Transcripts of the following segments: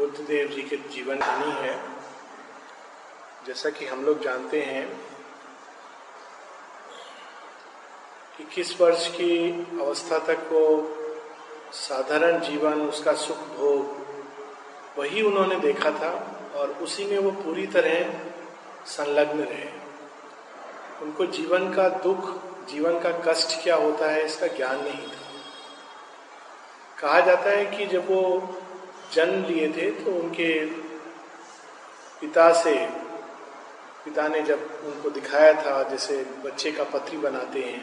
बुद्ध देव जी के जीवन धनी है। जैसा कि हम लोग जानते हैं कि किस वर्ष की अवस्था तक वो साधारण जीवन, उसका सुख भोग वही उन्होंने देखा था और उसी में वो पूरी तरह संलग्न रहे। उनको जीवन का दुख, जीवन का कष्ट क्या होता है इसका ज्ञान नहीं था। कहा जाता है कि जब वो जन्म लिए थे तो उनके पिता ने जब उनको दिखाया था जैसे बच्चे का पत्री बनाते हैं,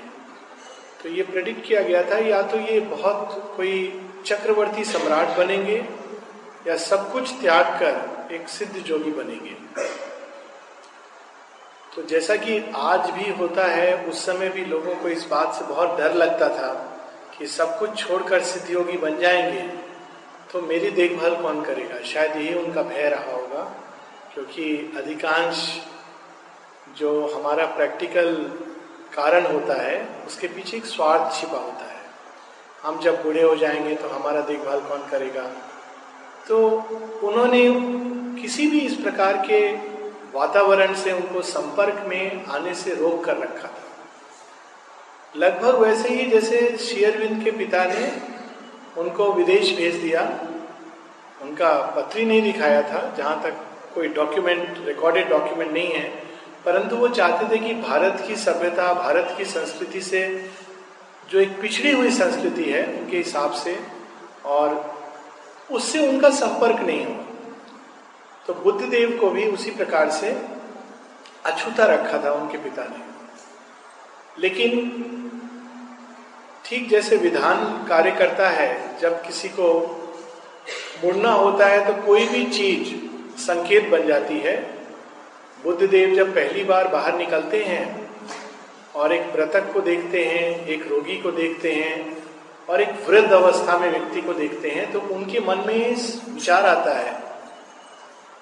तो ये प्रेडिक्ट किया गया था या तो ये बहुत कोई चक्रवर्ती सम्राट बनेंगे या सब कुछ त्याग कर एक सिद्ध योगी बनेंगे। तो जैसा कि आज भी होता है, उस समय भी लोगों को इस बात से बहुत डर लगता था कि सब कुछ छोड़कर सिद्ध योगी बन जाएंगे तो मेरी देखभाल कौन करेगा। शायद यही उनका भय रहा होगा, क्योंकि अधिकांश जो हमारा प्रैक्टिकल कारण होता है उसके पीछे एक स्वार्थ छिपा होता है। हम जब बूढ़े हो जाएंगे तो हमारा देखभाल कौन करेगा। तो उन्होंने किसी भी इस प्रकार के वातावरण से, उनको संपर्क में आने से रोक कर रखा था। लगभग वैसे ही जैसे श्री अरविंद के पिता ने उनको विदेश भेज दिया, उनका पत्री नहीं दिखाया था, जहाँ तक कोई डॉक्यूमेंट, रिकॉर्डेड डॉक्यूमेंट नहीं है, परंतु वो चाहते थे कि भारत की सभ्यता, भारत की संस्कृति से, जो एक पिछड़ी हुई संस्कृति है उनके हिसाब से, और उससे उनका संपर्क नहीं हुआ। तो बुद्ध देव को भी उसी प्रकार से अछूता रखा था उनके पिता ने। लेकिन ठीक जैसे विधान कार्य करता है, जब किसी को मुड़ना होता है तो कोई भी चीज संकेत बन जाती है। बुद्ध देव जब पहली बार बाहर निकलते हैं और एक मृतक को देखते हैं, एक रोगी को देखते हैं और एक वृद्ध अवस्था में व्यक्ति को देखते हैं, तो उनके मन में विचार आता है,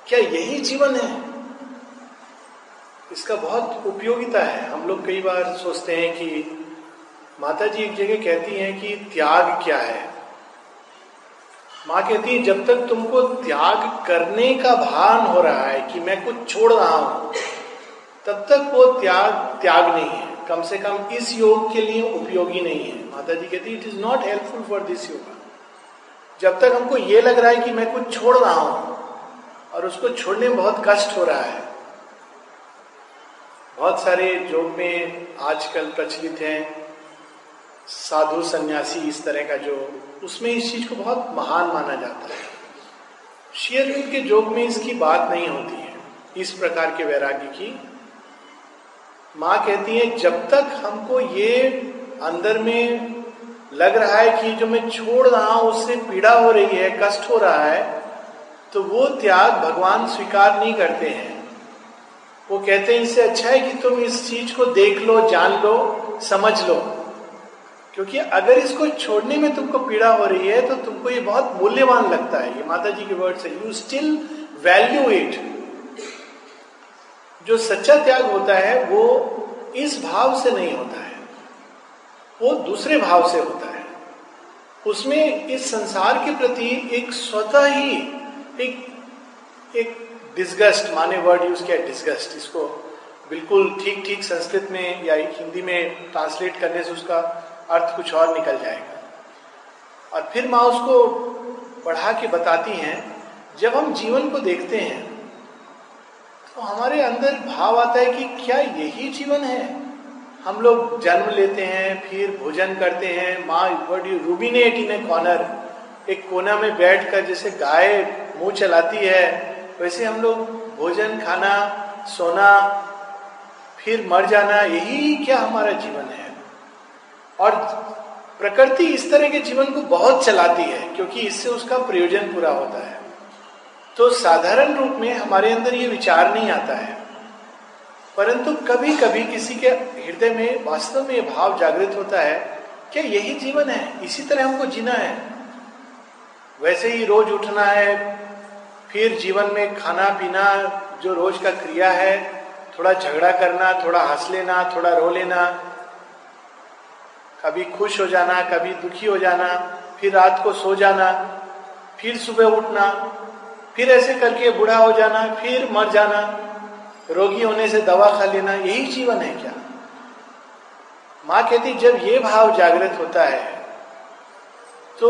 क्या यही जीवन है? इसका बहुत उपयोगिता है। हम लोग कई बार सोचते हैं कि माता जी एक जगह कहती हैं कि त्याग क्या है। माँ कहती है, जब तक तुमको त्याग करने का भान हो रहा है कि मैं कुछ छोड़ रहा हूं, तब तक वो त्याग नहीं है, कम से कम इस योग के लिए उपयोगी नहीं है। माता जी कहती है, it is not helpful for this yoga. जब तक हमको ये लग रहा है कि मैं कुछ छोड़ रहा हूं और उसको छोड़ने में बहुत कष्ट हो रहा है। बहुत सारे योग में आजकल प्रचलित हैं साधु सन्यासी इस तरह का, जो उसमें इस चीज को बहुत महान माना जाता है। शेरविन के योग में इसकी बात नहीं होती है, इस प्रकार के वैराग्य की। माँ कहती है, जब तक हमको ये अंदर में लग रहा है कि जो मैं छोड़ रहा हूं उससे पीड़ा हो रही है, कष्ट हो रहा है, तो वो त्याग भगवान स्वीकार नहीं करते हैं। वो कहते हैं, इससे अच्छा है कि तुम इस चीज को देख लो, जान लो, समझ लो, क्योंकि अगर इसको छोड़ने में तुमको पीड़ा हो रही है तो तुमको ये बहुत मूल्यवान लगता है। ये माता जी के वर्ड्स है, यू स्टिल वैल्यू इट। जो सच्चा त्याग होता है वो इस भाव से नहीं होता है, वो दूसरे भाव से होता है। उसमें इस संसार के प्रति एक स्वतः ही एक डिस्गस्ट, माने वर्ड यूज किया डिस्गस्ट, इसको बिल्कुल ठीक संस्कृत में या हिंदी में ट्रांसलेट करने से उसका अर्थ कुछ और निकल जाएगा। और फिर माँ उसको पढ़ा के बताती हैं, जब हम जीवन को देखते हैं तो हमारे अंदर भाव आता है कि क्या यही जीवन है। हम लोग जन्म लेते हैं, फिर भोजन करते हैं, माँ word you ruminate in a corner, एक कोना में बैठकर जैसे गाय मुंह चलाती है वैसे हम लोग भोजन, खाना, सोना, फिर मर जाना, यही क्या हमारा जीवन है। और प्रकृति इस तरह के जीवन को बहुत चलाती है, क्योंकि इससे उसका प्रयोजन पूरा होता है। तो साधारण रूप में हमारे अंदर ये विचार नहीं आता है, परंतु कभी कभी किसी के हृदय में वास्तव में ये भाव जागृत होता है, क्या यही जीवन है, इसी तरह हमको जीना है, वैसे ही रोज उठना है, फिर जीवन में खाना पीना, जो रोज का क्रिया है, थोड़ा झगड़ा करना, थोड़ा हंस लेना, थोड़ा रो लेना, कभी खुश हो जाना, कभी दुखी हो जाना, फिर रात को सो जाना, फिर सुबह उठना, फिर ऐसे करके बूढ़ा हो जाना, फिर मर जाना, रोगी होने से दवा खा लेना, यही जीवन है क्या? माँ कहती जब ये भाव जागृत होता है तो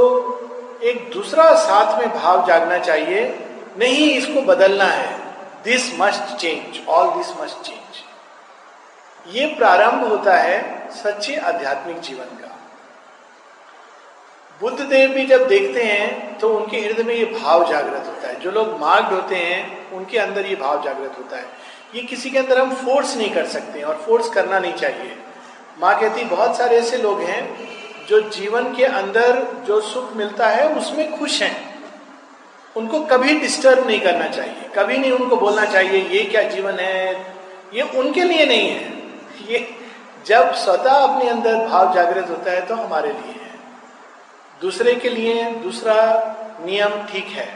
एक दूसरा साथ में भाव जागना चाहिए, नहीं इसको बदलना है, this must change, all this must change. ये प्रारंभ होता है सच्चे आध्यात्मिक जीवन का। बुद्ध देव भी जब देखते हैं तो उनके हृदय में ये भाव जागृत होता है। जो लोग मार्ग होते हैं उनके अंदर ये भाव जागृत होता है। ये किसी के अंदर हम फोर्स नहीं कर सकते और फोर्स करना नहीं चाहिए। माँ कहती बहुत सारे ऐसे लोग हैं जो जीवन के अंदर जो सुख मिलता है उसमें खुश हैं, उनको कभी डिस्टर्ब नहीं करना चाहिए, कभी नहीं उनको बोलना चाहिए ये क्या जीवन है, ये उनके लिए नहीं है। ये जब स्वतः अपने अंदर भाव जागृत होता है तो हमारे लिए है। दूसरे के लिए दूसरा नियम ठीक है,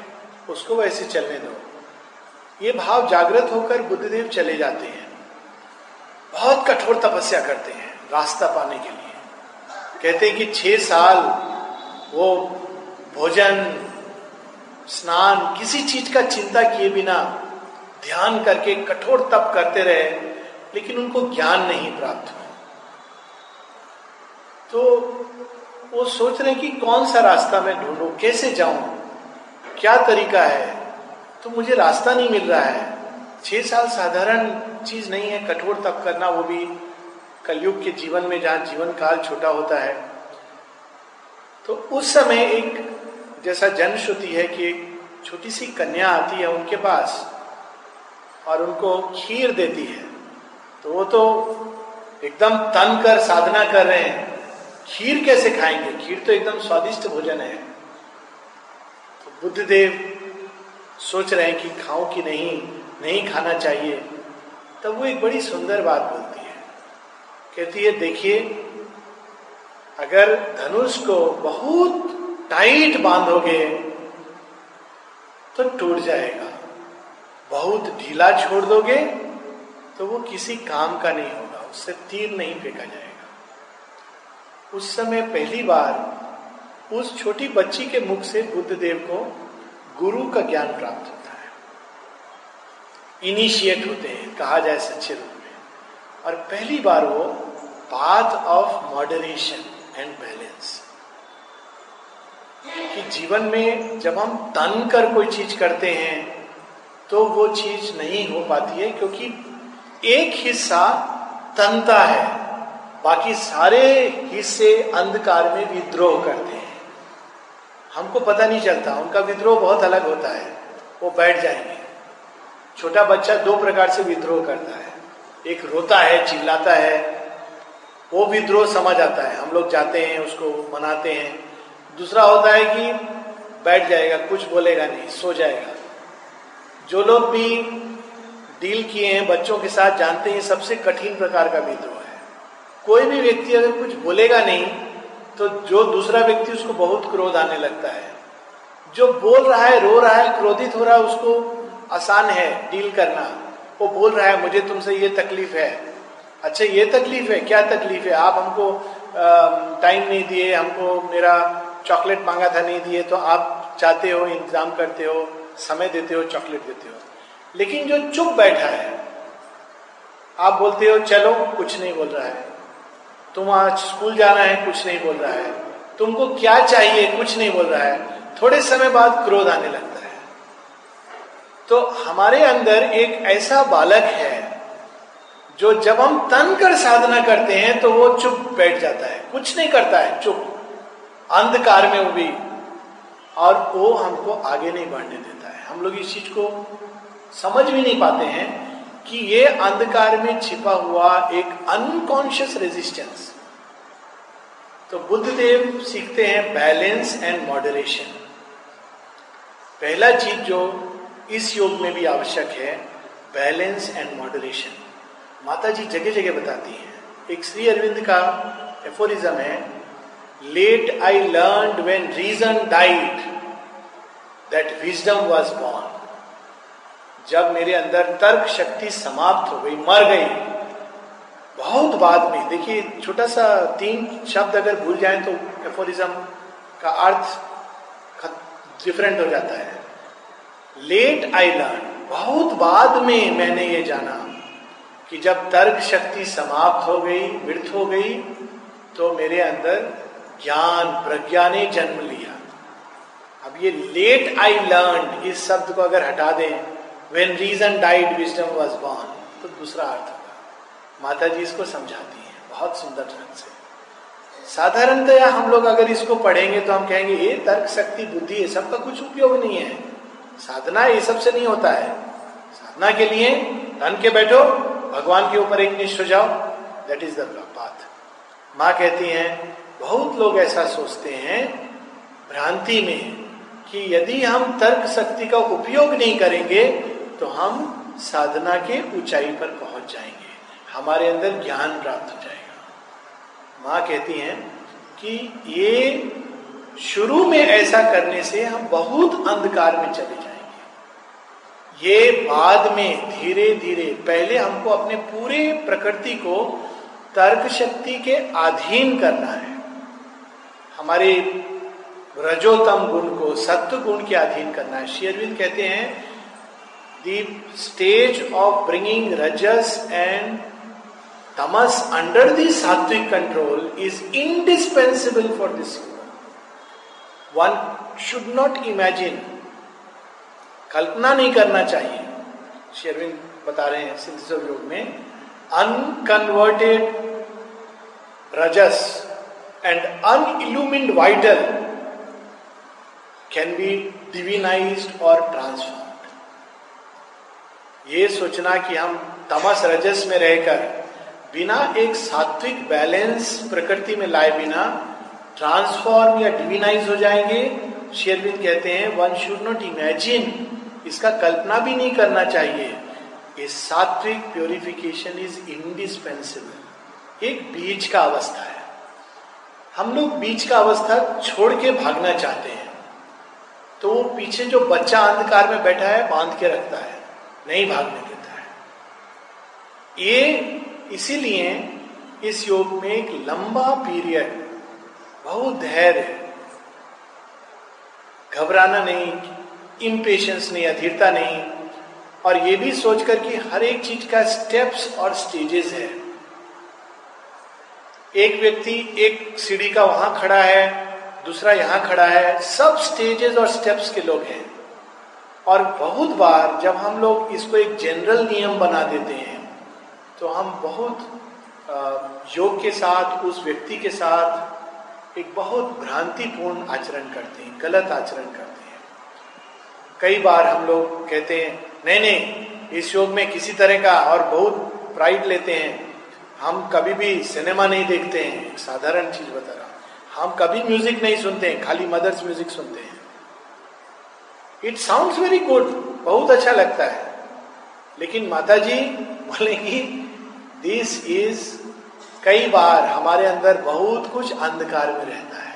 उसको वैसे चलने दो। ये भाव जागृत होकर बुद्धदेव चले जाते हैं, बहुत कठोर तपस्या करते हैं रास्ता पाने के लिए। कहते हैं कि 6 साल वो भोजन, स्नान, किसी चीज का चिंता किए बिना ध्यान करके कठोर तप करते रहे, लेकिन उनको ज्ञान नहीं प्राप्त हुआ। तो वो सोच रहे कि कौन सा रास्ता मैं ढूंढूं, कैसे जाऊं, क्या तरीका है, तो मुझे रास्ता नहीं मिल रहा है। 6 साल साधारण चीज नहीं है, कठोर तप करना, वो भी कलयुग के जीवन में जहां जीवन काल छोटा होता है। तो उस समय एक जैसा जनश्रुति है कि एक छोटी सी कन्या आती है उनके पास और उनको खीर देती है। तो वो तो एकदम तन कर साधना कर रहे हैं, खीर कैसे खाएंगे, खीर तो एकदम स्वादिष्ट भोजन है। तो बुद्धदेव सोच रहे हैं कि खाऊं कि नहीं, नहीं खाना चाहिए। तब वो एक बड़ी सुंदर बात बोलती है, कहती है देखिए अगर धनुष को बहुत टाइट बांधोगे तो टूट जाएगा, बहुत ढीला छोड़ दोगे तो वो किसी काम का नहीं होगा, उससे तीर नहीं फेंका जाएगा। उस समय पहली बार उस छोटी बच्ची के मुख से बुद्धदेव को गुरु का ज्ञान प्राप्त होता है, इनिशिएट होते हैं कहा जाए सच्चे रूप। और पहली बार वो path of moderation and balance, कि जीवन में जब हम तन कर कोई चीज करते हैं तो वो चीज नहीं हो पाती है, क्योंकि एक हिस्सा तनता है, बाकी सारे हिस्से अंधकार में विद्रोह करते हैं। हमको पता नहीं चलता, उनका विद्रोह बहुत अलग होता है, वो बैठ जाएंगे। छोटा बच्चा 2 प्रकार से विद्रोह करता है, एक रोता है, चिल्लाता है, वो विद्रोह समझ आता है, हम लोग जाते हैं उसको मनाते हैं। दूसरा होता है कि बैठ जाएगा, कुछ बोलेगा नहीं, सो जाएगा। जो लोग भी डील किए हैं बच्चों के साथ जानते हैं सबसे कठिन प्रकार का विद्रोह है। कोई भी व्यक्ति अगर कुछ बोलेगा नहीं तो जो दूसरा व्यक्ति उसको बहुत क्रोध आने लगता है, जो बोल रहा है, रो रहा है, क्रोधित हो रहा है, उसको आसान है डील करना। वो बोल रहा है मुझे तुमसे ये तकलीफ है, अच्छा ये तकलीफ है, क्या तकलीफ है, आप हमको टाइम नहीं दिए, हमको मेरा चॉकलेट मांगा था नहीं दिए, तो आप चाहते हो, इंतजाम करते हो, समय देते हो, चॉकलेट देते हो। लेकिन जो चुप बैठा है, आप बोलते हो चलो, कुछ नहीं बोल रहा है, तुम आज स्कूल जाना है, कुछ नहीं बोल रहा है, तुमको क्या चाहिए, कुछ नहीं बोल रहा है, थोड़े समय बाद क्रोध आने लगता है। तो हमारे अंदर एक ऐसा बालक है जो जब हम तन कर साधना करते हैं तो वो चुप बैठ जाता है, कुछ नहीं करता है, चुप, अंधकार में वो भी, और वो हमको आगे नहीं बढ़ने देता है। हम लोग इस चीज को समझ भी नहीं पाते हैं कि ये अंधकार में छिपा हुआ एक अनकॉन्शियस रेजिस्टेंस। तो बुद्धदेव सीखते हैं बैलेंस एंड मॉडरेशन। पहला चीज जो इस योग में भी आवश्यक है, बैलेंस एंड मॉडरेशन। माता जी जगह जगह बताती हैं। एक श्री अरविंद का एफोरिज्म है, late I learned when reason died that wisdom was born. जब मेरे अंदर तर्क शक्ति समाप्त हो गई, मर गई, बहुत बाद में। देखिए छोटा सा 3 शब्द अगर भूल जाए तो एफोरिज्म का अर्थ डिफरेंट हो जाता है। लेट आई लर्न, बहुत बाद में मैंने ये जाना कि जब तर्क शक्ति समाप्त हो गई, व्यर्थ हो गई, तो मेरे अंदर ज्ञान प्रज्ञा ने जन्म लिया। अब ये लेट आई लर्न इस शब्द को अगर हटा दें, when reason died wisdom was born, तो दूसरा अर्थ होगा। माता जी इसको समझाती हैं बहुत सुंदर ढंग से। साधारणतया हम लोग अगर इसको पढ़ेंगे तो हम कहेंगे ये तर्क शक्ति बुद्धि ये सब का कुछ उपयोग नहीं है, साधना ये सब से नहीं होता है। साधना के लिए धन के बैठो, भगवान के ऊपर एक निष्ठ हो जाओ, दैट इज द पाथ। माँ कहती हैं बहुत लोग ऐसा सोचते हैं भ्रांति में कि यदि हम तर्क शक्ति का उपयोग नहीं करेंगे तो हम साधना के ऊंचाई पर पहुंच जाएंगे, हमारे अंदर ज्ञान प्राप्त हो जाएगा। माँ कहती हैं कि ये शुरू में ऐसा करने से हम बहुत अंधकार में चले जाएंगे। ये बाद में धीरे धीरे, पहले हमको अपने पूरे प्रकृति को तर्क शक्ति के अधीन करना है, हमारे रजोतम गुण को सत्व गुण के अधीन करना है। श्री अरविंद कहते हैं the stage of bringing rajas and tamas under the sattvic control is indispensable for this. One should not imagine, कल्पना नहीं करना चाहिए। शेरविन बता रहे हैं सिद्ध योग में unconverted rajas and अनइल्यूमिन्ड vital can be divinised और ट्रांसफॉर्म्ड। ये सोचना कि हम तमस रजस में रहकर बिना एक सात्विक बैलेंस प्रकृति में लाए बिना ट्रांसफॉर्म या डिविनाइज हो जाएंगे। शेरविन कहते हैं वन शुड नॉट इमेजिन, इसका कल्पना भी नहीं करना चाहिए। ये सात्विक प्योरिफिकेशन इज इंडिस्पेंसिबल। एक बीच का अवस्था है, हम लोग बीच का अवस्था छोड़ के भागना चाहते हैं तो वो पीछे जो बच्चा अंधकार में बैठा है बांध के रखता है, नहीं भागने देता है। ये इसीलिए इस योग में एक लंबा पीरियड बहुत धैर्य, घबराना नहीं, इंपेशेंस नहीं, अधीरता नहीं, और ये भी सोचकर कि हर एक चीज का स्टेप्स और स्टेजेस है। एक व्यक्ति एक सीढ़ी का वहां खड़ा है, दूसरा यहां खड़ा है, सब स्टेजेस और स्टेप्स के लोग हैं। और बहुत बार जब हम लोग इसको एक जनरल नियम बना देते हैं तो हम बहुत योग के साथ उस व्यक्ति के साथ एक बहुत भ्रांतिपूर्ण आचरण करते हैं, गलत आचरण करते हैं। कई बार हम लोग कहते हैं नहीं नहीं इस योग में किसी तरह का, और बहुत प्राइड लेते हैं। हम कभी भी सिनेमा नहीं देखते हैं, एक साधारण चीज बता रहा हूँ। हम कभी म्यूजिक नहीं सुनते हैं, खाली मदर्स म्यूजिक सुनते हैं। इट साउंड्स वेरी गुड, बहुत अच्छा लगता है, लेकिन माता जी बोलेंगी दिस इज। कई बार हमारे अंदर बहुत कुछ अंधकार में रहता है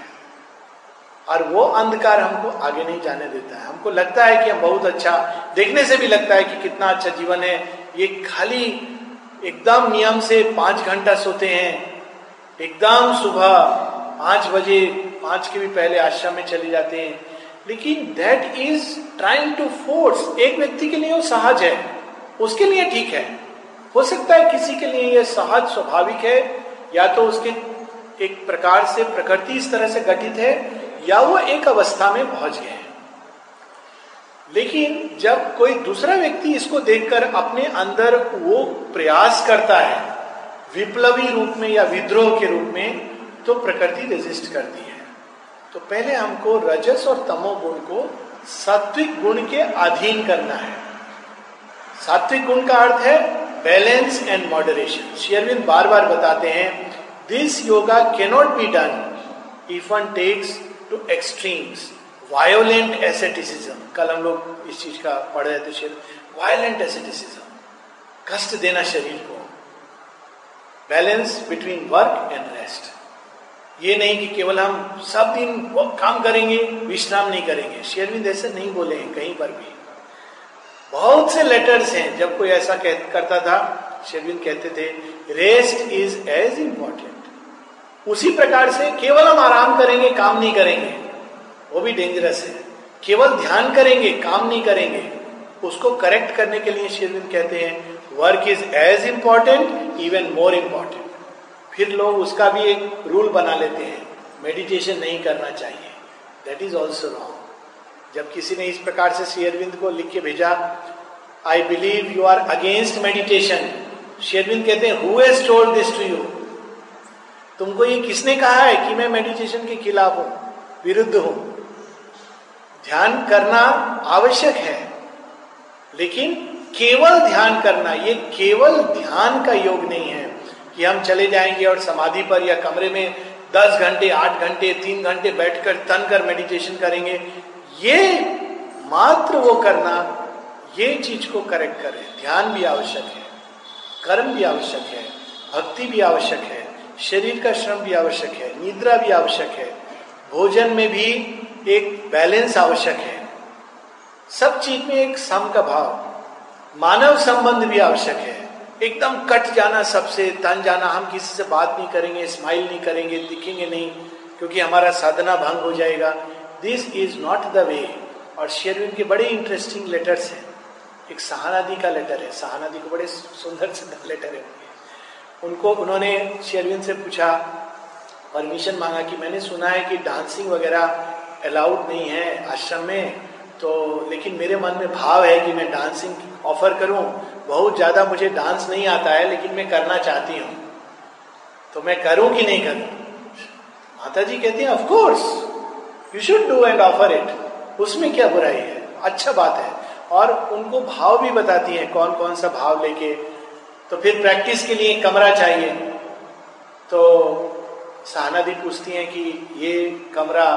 और वो अंधकार हमको आगे नहीं जाने देता है। हमको लगता है कि हम बहुत अच्छा, देखने से भी लगता है कि कितना अच्छा जीवन है, ये खाली एकदम नियम से 5 घंटा सोते हैं, एकदम सुबह 5 बजे 5 के भी पहले आश्रम में चले जाते हैं। लेकिन that is trying to force. एक व्यक्ति के लिए वो सहज है, उसके लिए ठीक है, हो सकता है किसी के लिए यह सहज स्वाभाविक है, या तो उसके एक प्रकार से प्रकृति इस तरह से गठित है या वो एक अवस्था में पहुंच गए हैं। लेकिन जब कोई दूसरा व्यक्ति इसको देखकर अपने अंदर वो प्रयास करता है विप्लवी रूप में या विद्रोह के रूप में, तो प्रकृति रेजिस्ट करती है। तो पहले हमको रजस और तमो गुण को सात्विक गुण के अधीन करना है। सात्विक गुण का अर्थ है बैलेंस एंड मॉडरेशन। शेरविन बार बार बताते हैं this yoga cannot be done if one takes to extremes violent asceticism. कल हम लोग इस चीज का पढ़ रहे थे। वायोलेंट एसेटिसिज्म, कष्ट देना शरीर को, balance between work and rest. ये नहीं कि केवल हम सब दिन काम करेंगे विश्राम नहीं करेंगे। शेरविन ऐसे नहीं बोले हैं कहीं पर भी। बहुत से लेटर्स हैं जब कोई ऐसा करता था, शेरविन कहते थे रेस्ट इज एज इम्पोर्टेंट। उसी प्रकार से केवल हम आराम करेंगे काम नहीं करेंगे, वो भी डेंजरस है। केवल ध्यान करेंगे, काम नहीं करेंगे। उसको करेक्ट करने के लिए शेरविन कहते हैं work is as important even more important. फिर लोग उसका भी एक रूल बना लेते हैं, मेडिटेशन नहीं करना चाहिए, दैट इज ऑल्सो रॉन्ग। जब किसी ने इस प्रकार से श्री अरविंद को लिख के भेजा, I believe you are against meditation, Shri Aurobindo कहते हैं who has told this to you, तुमको ये किसने कहा है कि मैं मेडिटेशन के खिलाफ हूं, विरुद्ध हूं। ध्यान करना आवश्यक है, लेकिन केवल ध्यान करना, ये केवल ध्यान का योग नहीं है कि हम चले जाएंगे और समाधि पर या कमरे में 10 घंटे 8 घंटे 3 घंटे बैठकर तन कर मेडिटेशन करेंगे। ये मात्र वो करना, ये चीज को करेक्ट करें। ध्यान भी आवश्यक है, कर्म भी आवश्यक है, भक्ति भी आवश्यक है, शरीर का श्रम भी आवश्यक है, निद्रा भी आवश्यक है, भोजन में भी एक बैलेंस आवश्यक है, सब चीज में एक सम का भाव, मानव संबंध भी आवश्यक है। एकदम कट जाना सबसे, तन जाना, हम किसी से बात नहीं करेंगे, स्माइल नहीं करेंगे, दिखेंगे नहीं, क्योंकि हमारा साधना भंग हो जाएगा, this is not the way. और शेरविन के बड़े इंटरेस्टिंग लेटर्स हैं। एक सहानादी का लेटर है, सहानादी को बड़े सुंदर सुंदर लेटर है उनको। उन्होंने शेरविन से पूछा, परमिशन मांगा कि मैंने सुना है कि डांसिंग वगैरह अलाउड नहीं है आश्रम में, तो लेकिन मेरे मन में भाव है कि मैं डांसिंग ऑफर करूं, बहुत ज़्यादा मुझे डांस नहीं आता है लेकिन मैं करना चाहती हूं, तो मैं करूं कि नहीं करूं। माता जी कहती हैं of course you should do and offer it, उसमें क्या बुराई है, अच्छा बात है। और उनको भाव भी बताती हैं कौन कौन सा भाव लेके। तो फिर प्रैक्टिस के लिए कमरा चाहिए, तो साहना दी पूछती हैं कि ये कमरा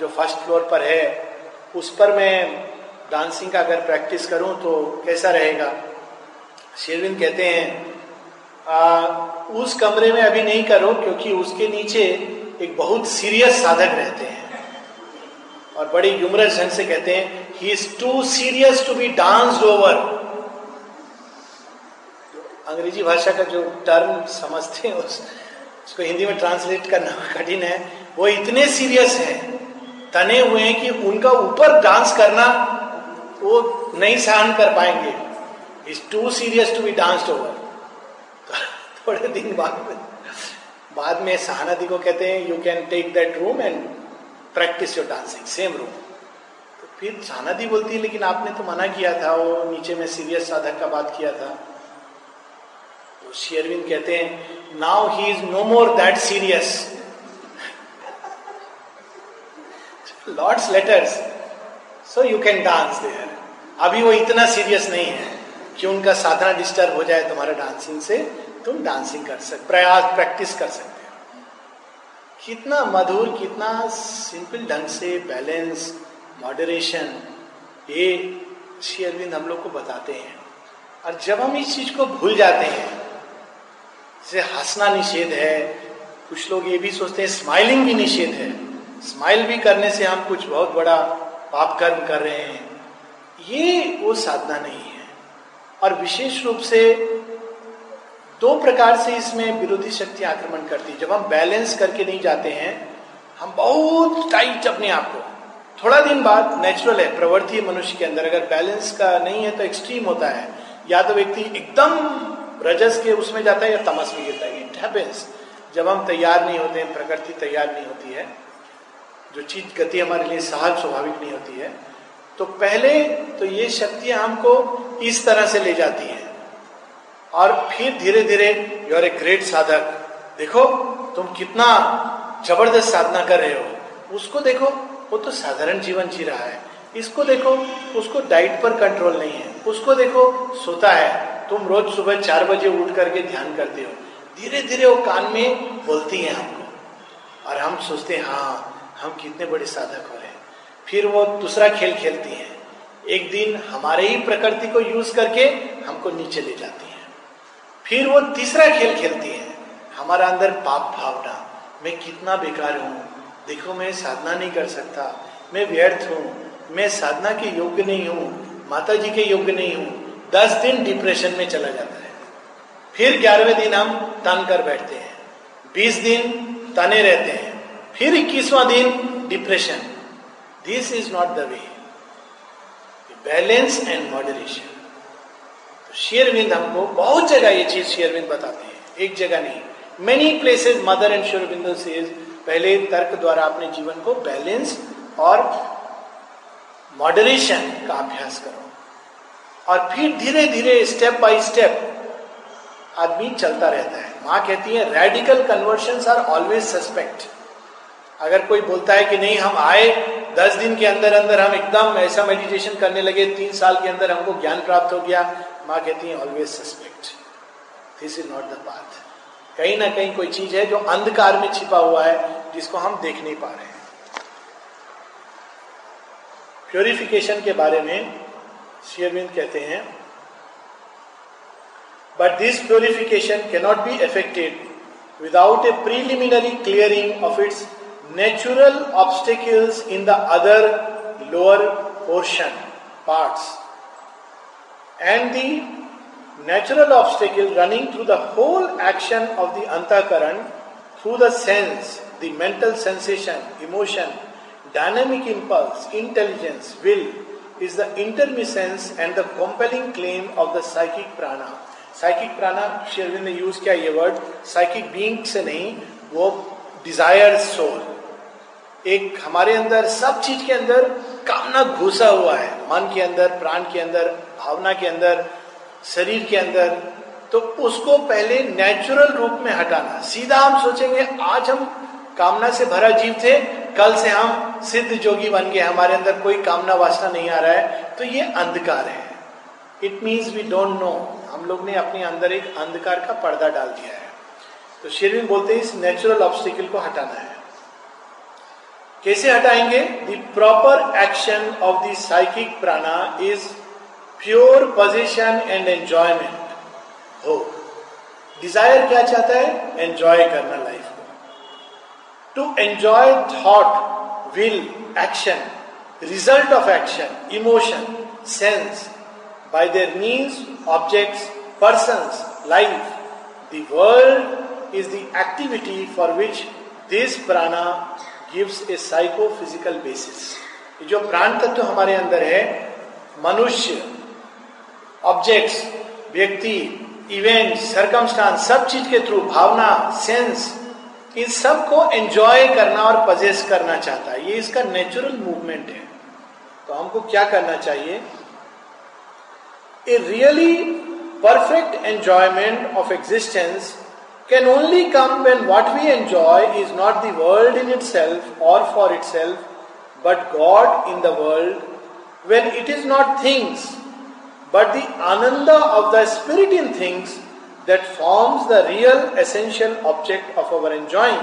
जो फर्स्ट फ्लोर पर है उस पर मैं डांसिंग का अगर प्रैक्टिस करूं तो कैसा रहेगा। शेरविन कहते हैं उस कमरे में अभी नहीं करो, क्योंकि उसके नीचे एक बहुत सीरियस साधक रहते हैं और बड़ी ह्यूमरस ढंग से कहते हैं he is too serious to be danced over. अंग्रेजी भाषा का जो टर्म समझते हैं उसको हिंदी में ट्रांसलेट करना कठिन है। वो इतने सीरियस हैं, तने हुए हैं कि उनका ऊपर डांस करना वो नहीं सहन कर पाएंगे। Is too serious to be danced over. थोड़े दिन बाद में सहाना दी को कहते हैं you can take that room and practice your dancing, same room. तो फिर सहाना दी बोलती है लेकिन आपने तो मना किया था, वो नीचे में सीरियस साधक का बात किया था। तो श्री अरविंद कहते हैं now he is no more that serious. Lots letters so you can dance there. अभी वो इतना सीरियस नहीं है कि उनका साधना डिस्टर्ब हो जाए तुम्हारे डांसिंग से, तुम डांसिंग कर सकते, प्रयास प्रैक्टिस कर सकते हो। कितना मधुर, कितना सिंपल ढंग से बैलेंस, मॉडरेशन, ये श्री अरविंद हम लोग को बताते हैं। और जब हम इस चीज को भूल जाते हैं, जैसे हंसना निषेध है, कुछ लोग ये भी सोचते हैं स्माइलिंग भी निषेध है, स्माइल भी करने से हम कुछ बहुत बड़ा पाप कर्म कर रहे हैं, ये वो साधना नहीं है। और विशेष रूप से दो प्रकार से इसमें विरोधी शक्ति आक्रमण करती है। जब हम बैलेंस करके नहीं जाते हैं, हम बहुत टाइट अपने आप को, थोड़ा दिन बाद नेचुरल है, प्रवृत्ति मनुष्य के अंदर, अगर बैलेंस का नहीं है तो एक्सट्रीम होता है, या तो व्यक्ति एकदम रजस के उसमें जाता है या तमस में गिरता है। इट हैपेंस जब हम तैयार नहीं होते हैं, प्रकृति तैयार नहीं होती है, जो चीज गति हमारे लिए सहज स्वाभाविक नहीं होती है, तो पहले तो ये शक्तियां हमको इस तरह से ले जाती हैं। और फिर धीरे धीरे यू आर ए ग्रेट साधक, देखो तुम कितना जबरदस्त साधना कर रहे हो, उसको देखो वो तो साधारण जीवन जी रहा है, इसको देखो उसको डाइट पर कंट्रोल नहीं है, उसको देखो सोता है, तुम रोज सुबह 4 बजे उठ करके ध्यान करते हो। धीरे धीरे वो कान में बोलती है हमको और हम सोचते हैं हाँ हम कितने बड़े साधक हो रहे हैं। फिर वो दूसरा खेल खेलती हैं, एक दिन हमारे ही प्रकृति को यूज करके हमको नीचे ले जाती हैं। फिर वो तीसरा खेल खेलती हैं, हमारा अंदर पाप भावना, मैं कितना बेकार हूँ, देखो मैं साधना नहीं कर सकता, मैं व्यर्थ हूँ, मैं साधना के योग्य नहीं हूँ, माता जी के योग्य नहीं हूँ। 10 दिन डिप्रेशन में चला जाता है। फिर 11वें दिन हम तन कर बैठते हैं, 20 दिन तने रहते हैं, फिर 21वां दिन depression. This is not the way. Balance and moderation. तो शेरविन हमको बहुत जगह ये चीज शेरविन बताते हैं, एक जगह नहीं, many places mother and शेरविंदो says पहले तर्क द्वारा अपने जीवन को बैलेंस और मॉडरेशन का अभ्यास करो, और फिर धीरे धीरे स्टेप बाय स्टेप आदमी चलता रहता है। माँ कहती है radical conversions are always suspect. अगर कोई बोलता है कि नहीं हम आए 10 दिन के अंदर अंदर हम एकदम ऐसा मेडिटेशन करने लगे, 3 साल के अंदर हमको ज्ञान प्राप्त हो गया, माँ कहती है always suspect, this is not the path. कहीं ना कहीं कोई चीज है जो अंधकार में छिपा हुआ है जिसको हम देख नहीं पा रहे हैं। प्योरिफिकेशन के बारे में श्री अरविंद कहते हैं, but this purification cannot be effected without a preliminary clearing of its natural obstacles in the other lower portion parts, and the natural obstacle running through the whole action of the antakaran through the sense, the mental sensation, emotion, dynamic impulse, intelligence, will, is the intermittence and the compelling claim of the psychic prana। Psychic prana Sherwin ने use किया ये word, psychic being से नहीं, वो Dzire soul. एक हमारे अंदर सब चीज के अंदर कामना घुसा हुआ है, मन के अंदर, प्राण के अंदर, भावना के अंदर, शरीर के अंदर। तो उसको पहले नेचुरल रूप में हटाना। सीधा हम सोचेंगे आज हम कामना से भरा जीव थे, कल से हम सिद्ध जोगी बन गए, हमारे अंदर कोई कामना वासना नहीं आ रहा है, तो ये अंधकार है। It means we don't know, हम लोग ने अपने अंदर एक अंधकार का पर्दा डाल दिया है। तो शेरविन बोलते हैं इस नेचुरल ऑब्स्टिकल को हटाना है। कैसे हटाएंगे? The proper action of the psychic prana is pure possession and enjoyment. हो डिजायर क्या चाहता है? एंजॉय करना लाइफ को। To enjoy thought, will, action, result of action, emotion, sense, by their means, objects, persons, life, the world is the activity for which this prana gives a psychophysical basis। ये जो प्राण तत्व हमारे अंदर है, मनुष्य, objects, व्यक्ति, events, circumstance, सब चीज के थ्रू भावना, sense, इन सब को enjoy करना और possess करना चाहता है। ये इसका natural movement है। तो हमको क्या करना चाहिए? A really perfect enjoyment of existence can only come when what we enjoy is not the world in itself or for itself, but God in the world, when it is not things, but the ananda of the spirit in things that forms the real essential object of our enjoying।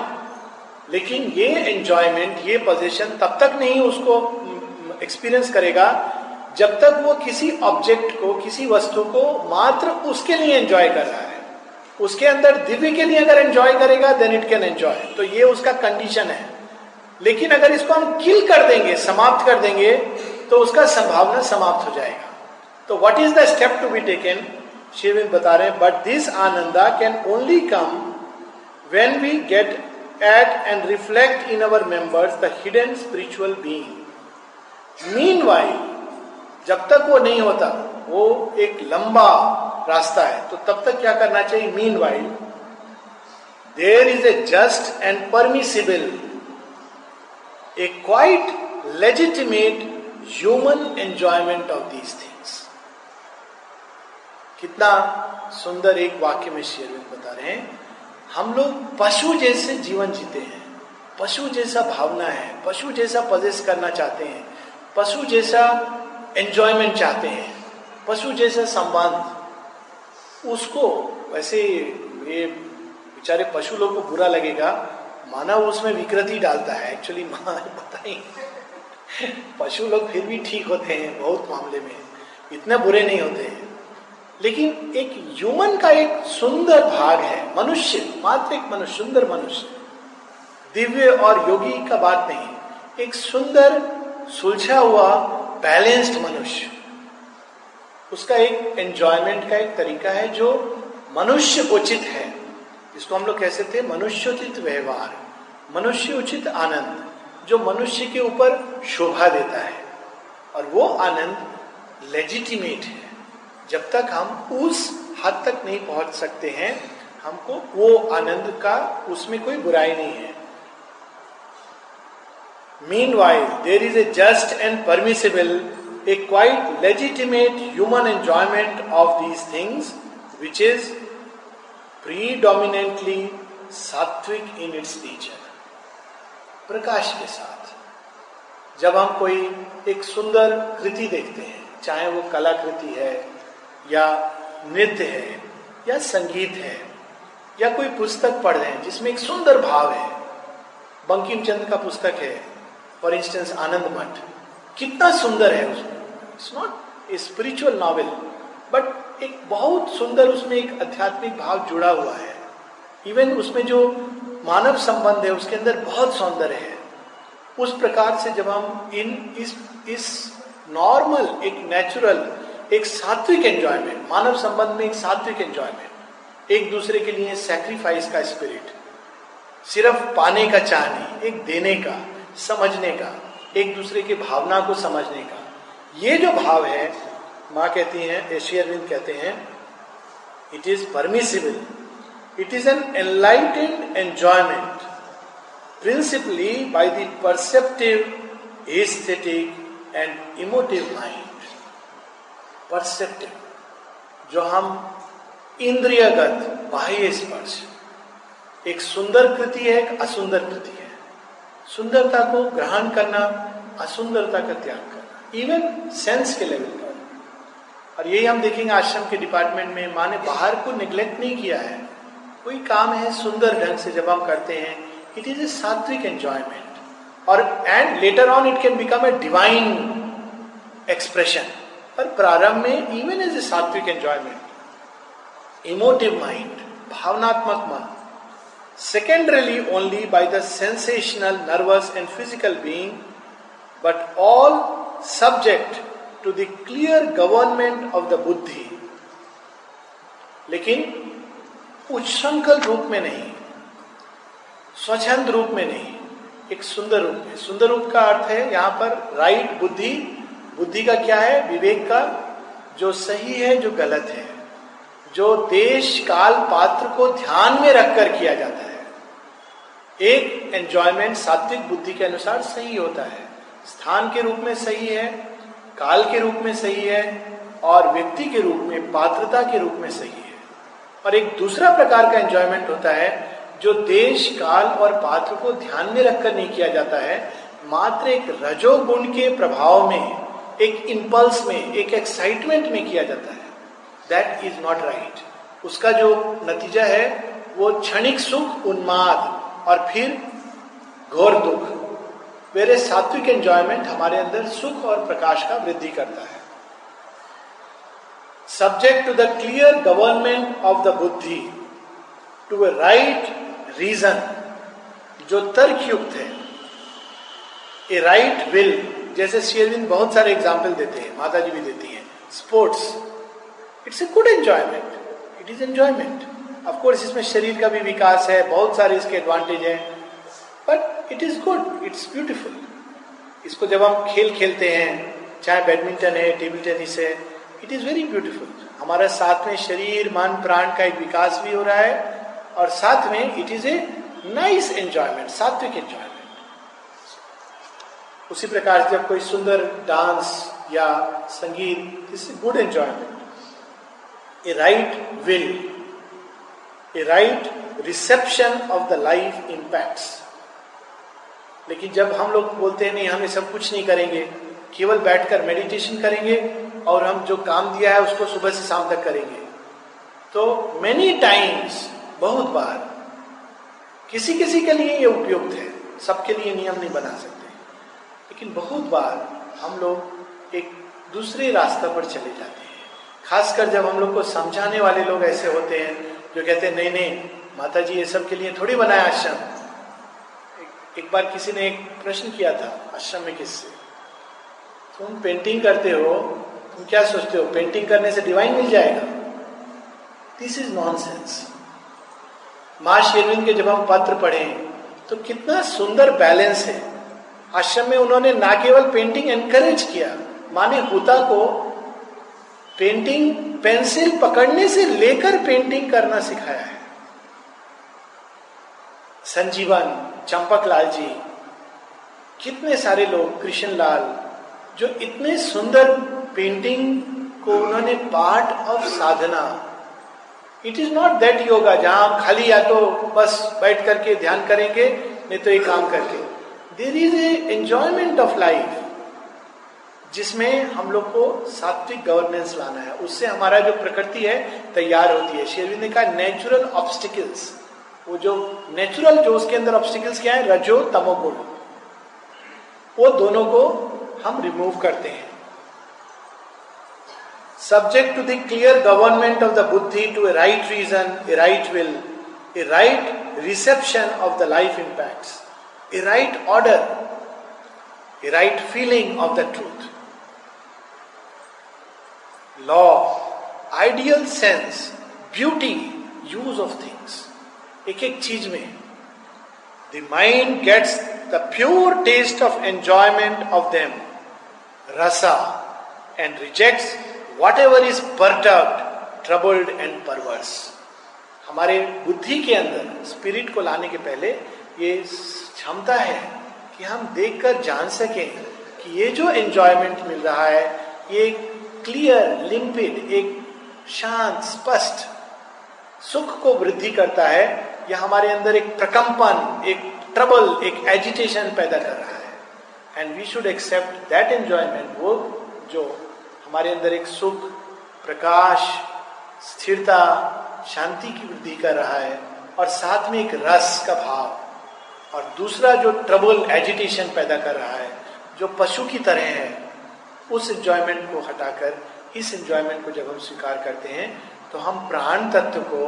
लेकिन ये enjoyment, ये possession तब तक नहीं उसको experience करेगा जब तक वो किसी ऑब्जेक्ट को, किसी वस्तु को मात्र उसके लिए एंजॉय कर रहा है। उसके अंदर दिव्य के लिए अगर एंजॉय करेगा देन इट कैन एंजॉय। तो ये उसका कंडीशन है। लेकिन अगर इसको हम किल कर देंगे, समाप्त कर देंगे, तो उसका संभावना समाप्त हो जाएगा। तो what is the step to be taken? Shiv बता रहे हैं, but this ananda can only come when we get at and reflect in our members the hidden spiritual being. Meanwhile जब तक वो नहीं होता, वो एक लंबा रास्ता है। तो तब तक क्या करना चाहिए? Meanwhile there is a just and permissible, a quite legitimate human enjoyment of these things. कितना सुंदर एक वाक्य में शेरविन बता रहे हैं, हम लोग पशु जैसे जीवन जीते हैं, पशु जैसा भावना है, पशु जैसा पजेस करना चाहते हैं, पशु जैसा एंजॉयमेंट चाहते हैं, पशु जैसा संबंध। उसको वैसे ये बेचारे पशु लोग को बुरा लगेगा, मानव उसमें विकृति डालता है। एक्चुअली माँ बताइए, पशु लोग फिर भी ठीक होते हैं, बहुत मामले में इतने बुरे नहीं होते हैं। लेकिन एक ह्यूमन का एक सुंदर भाग है, मनुष्य, मात्र एक मनुष्य, सुंदर मनुष्य, दिव्य और योगी का बात नहीं, एक सुंदर सुलझा हुआ बैलेंस्ड मनुष्य। उसका एक एंजॉयमेंट का एक तरीका है जो मनुष्य उचित है, जिसको हम लोग कह सकते हैं मनुष्य उचित व्यवहार, मनुष्य उचित आनंद, जो मनुष्य के ऊपर शोभा देता है। और वो आनंद लेजिटिमेट है। जब तक हम उस हद तक नहीं पहुंच सकते हैं, हमको वो आनंद का उसमें कोई बुराई नहीं है। Meanwhile, there is a just and permissible, a quite legitimate human enjoyment of these things, which is predominantly सात्विक in its nature. प्रकाश के साथ जब हम कोई एक सुंदर कृति देखते हैं, चाहे वो कलाकृति है या नृत्य है या संगीत है या कोई पुस्तक पढ़ रहे हैं जिसमें एक सुंदर भाव है। बंकिमचंद्र का पुस्तक है फॉर इंस्टेंस आनंद मठ, कितना सुंदर है उसमें। It's not a spiritual novel, but एक बहुत सुंदर उसमें एक आध्यात्मिक भाव जुड़ा हुआ है। इवन उसमें जो मानव संबंध है उसके अंदर बहुत सौंदर्य है। उस प्रकार से जब हम इस नॉर्मल एक नेचुरल एक सात्विक एंजॉयमेंट, मानव संबंध में एक सात्विक एंजॉयमेंट, एक दूसरे के लिए सैक्रिफाइस का स्पिरिट, सिर्फ पाने का चाह नहीं, एक देने का, समझने का, एक दूसरे की भावना को समझने का, ये जो भाव है, माँ कहती हैं, श्री अरविंद कहते हैं, it is permissible, it is an enlightened enjoyment principally by the perceptive aesthetic and emotive mind. Perceptive जो हम इंद्रियगत बाह्य स्पर्श, एक सुंदर कृति है एक असुंदर कृति है, सुंदरता को ग्रहण करना, असुंदरता का त्याग करना, इवन सेंस के लेवल पर। और यही हम देखेंगे आश्रम के डिपार्टमेंट में माँ ने बाहर को निग्लेक्ट नहीं किया है। कोई काम है सुंदर ढंग से जब हम करते हैं, it is A sattvic enjoyment, और and later on it can become a divine expression, पर प्रारंभ में even as a sattvic enjoyment. Emotive mind, भावनात्मक मन। Secondarily only by the sensational, nervous and physical being, but all subject to the clear government of the बुद्धि, लेकिन उच्छृंखल रूप में नहीं, स्वच्छंद रूप में नहीं, एक सुंदर रूप में। सुंदर रूप का अर्थ है यहाँ पर राइट बुद्धि। बुद्धि का क्या है? विवेक का, जो सही है जो गलत है, जो देश काल पात्र को ध्यान में रखकर किया जाता है। एक एंजॉयमेंट सात्विक बुद्धि के अनुसार सही होता है, स्थान के रूप में सही है, काल के रूप में सही है, और व्यक्ति के रूप में, पात्रता के रूप में सही है। और एक दूसरा प्रकार का एंजॉयमेंट होता है जो देश काल और पात्र को ध्यान में रखकर नहीं किया जाता है, मात्र एक रजोगुण के प्रभाव में, एक इंपल्स में, एक एक्साइटमेंट में किया जाता है। That is not right. उसका जो नतीजा है वो क्षणिक सुख, उन्माद और फिर घोर दुख। मेरे सात्विक एंजॉयमेंट हमारे अंदर सुख और प्रकाश का वृद्धि करता है। Subject to the clear government of the बुद्धि, to a right reason, जो तर्कयुक्त है, a right will, जैसे शेरविन बहुत सारे एग्जाम्पल देते हैं, माता जी भी देती हैं, sports, it's a good enjoyment, it is enjoyment. Of course इसमें शरीर का भी विकास है, बहुत सारे इसके एडवांटेज हैं, but it is good, it's beautiful. इसको जब हम खेल खेलते हैं, चाहे बैडमिंटन है, टेबल टेनिस है, इट इज वेरी ब्यूटिफुल। हमारा साथ में शरीर, मन, प्राण का एक विकास भी हो रहा है, और साथ में it is a nice enjoyment, sattvic enjoyment. उसी प्रकार से जब कोई सुंदर डांस या संगीत, it's good enjoyment. A right will, a right reception of the life impacts. लेकिन जब हम लोग बोलते हैं नहीं, हम ये सब कुछ नहीं करेंगे, केवल बैठकर मेडिटेशन करेंगे और हम जो काम दिया है उसको सुबह से शाम तक करेंगे, तो many times, बहुत बार, किसी किसी के लिए ये उपयुक्त है, सबके लिए नियम नहीं बना सकते, लेकिन बहुत बार हम लोग एक दूसरे रास्ता पर चले जाते हैं। खासकर जब हम लोग को समझाने वाले लोग ऐसे होते हैं जो कहते हैं नहीं नहीं, माता जी ये सब के लिए थोड़ी बनाया आश्रम। एक बार किसी ने एक प्रश्न किया था आश्रम में किससे, तुम पेंटिंग करते हो, तुम क्या सोचते हो पेंटिंग करने से डिवाइन मिल जाएगा? This is nonsense. माँ शेरविन के जब हम पत्र पढ़े तो कितना सुंदर बैलेंस है। आश्रम में उन्होंने ना केवल पेंटिंग एनकरेज किया, माने होता को पेंटिंग पेंसिल पकड़ने से लेकर पेंटिंग करना सिखाया है। संजीवन, चंपकलाल जी, कितने सारे लोग, कृष्णलाल, जो इतने सुंदर पेंटिंग को उन्होंने part of sadhana. It is not that yoga जहां खाली या तो बस बैठ करके ध्यान करेंगे नहीं तो ये काम करके। There is a enjoyment of life जिसमें हम लोग को सात्विक गवर्नेंस लाना है, उससे हमारा जो प्रकृति है तैयार होती है। शेरविन ने कहा नेचुरल ऑब्स्टिकल्स, वो जो नेचुरल जो उसके अंदर ऑब्स्टिकल्स क्या है, रजो तमोगुण, वो दोनों को हम रिमूव करते हैं। Subject to the clear government of the buddhi to a right reason, a right will, a right reception of the life impacts, a right order, a right feeling of the truth. Law, ideal sense, beauty, use of things. एक-एक चीज में, the mind gets the pure taste of enjoyment of them, rasa, and rejects whatever is perturbed, troubled and perverse. हमारे बुद्धि के अंदर spirit को लाने के पहले ये क्षमता है कि हम देखकर जान सकें कि ये जो एंजॉयमेंट मिल रहा है ये क्लियर, लिम्पिड, एक शांत, स्पष्ट सुख को वृद्धि करता है या हमारे अंदर एक प्रकंपन, एक ट्रबल, एक एजिटेशन पैदा कर रहा है। And we should accept that enjoyment, वो जो हमारे अंदर एक सुख, प्रकाश, स्थिरता, शांति की वृद्धि कर रहा है और साथ में एक रस का भाव, और दूसरा जो ट्रबल, एजिटेशन पैदा कर रहा है, जो पशु की तरह है, उस एंजॉयमेंट को हटाकर इस एंजॉयमेंट को जब हम स्वीकार करते हैं तो हम प्राण तत्व को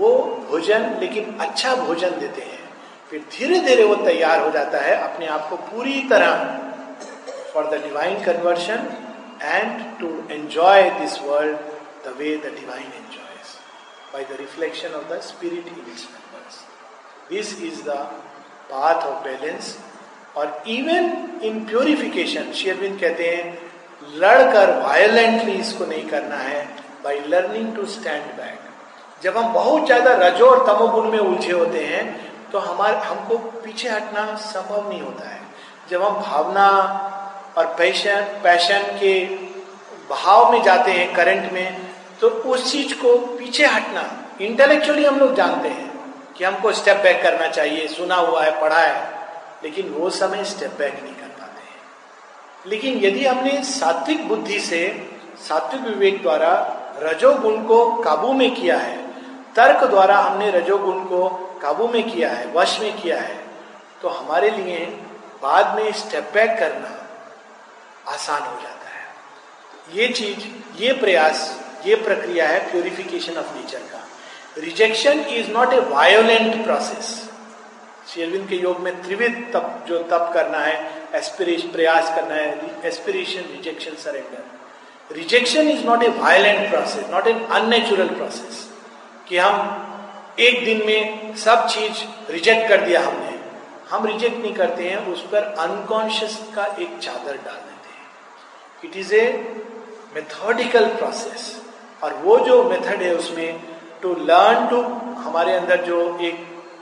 वो भोजन, लेकिन अच्छा भोजन देते हैं। फिर धीरे धीरे वो तैयार हो जाता है अपने आप को पूरी तरह for the divine conversion and to enjoy this world the way the divine enjoys by the reflection of the spirit in its members. This is the path of balance. और even in purification Shri Aurobindo कहते हैं लड़कर violently इसको नहीं करना है, by learning to stand back. जब हम बहुत ज्यादा रजो और तमोगुण में उलझे होते हैं तो हमको पीछे हटना संभव नहीं होता है। जब हम भावना और पैशन के भाव में जाते हैं, करंट में, तो उस चीज को पीछे हटना, इंटेलेक्चुअली हम लोग जानते हैं कि हमको स्टेप बैक करना चाहिए, सुना हुआ है, पढ़ा है, लेकिन वो समय स्टेप बैक नहीं कर पाते हैं। लेकिन यदि हमने सात्विक बुद्धि से, सात्विक विवेक द्वारा रजोगुण को काबू में किया है, तर्क द्वारा हमने रजोगुण को काबू में किया है, वश में किया है, तो हमारे लिए बाद में स्टेप बैक करना आसान हो जाता है। ये चीज, ये प्रयास, ये प्रक्रिया है प्योरिफिकेशन ऑफ नेचर का। Rejection is not a violent process. Shri Aurobindo के योग में त्रिविध तप, जो तप करना है, एस्पिरेशन, प्रयास करना है, aspiration, rejection, surrender. Rejection is not a violent process, not an unnatural process कि हम एक दिन में सब चीज रिजेक्ट कर दिया हमने। हम रिजेक्ट नहीं करते हैं, उस पर अनकॉन्शियस का एक चादर डाल देते हैं। It is a methodical process, और वो जो मेथड है उसमें टू लर्न टू, हमारे अंदर जो एक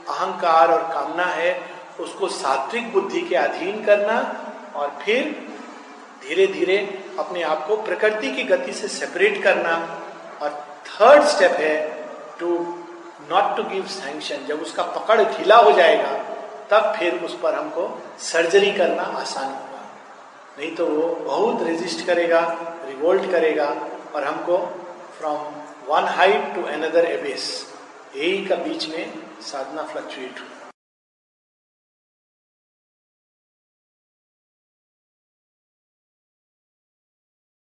अहंकार और कामना है उसको सात्विक बुद्धि के अधीन करना, और फिर धीरे धीरे अपने आप को प्रकृति की गति से सेपरेट करना। और थर्ड स्टेप है to not to give sanction. जब उसका पकड़ ढीला हो जाएगा तब फिर उस पर हमको सर्जरी करना आसान होगा, नहीं तो वो बहुत रेजिस्ट करेगा, रिवोल्ट करेगा और हमको from one height to another abyss, यही का बीच में साधना फ्लक्चुएट होगा।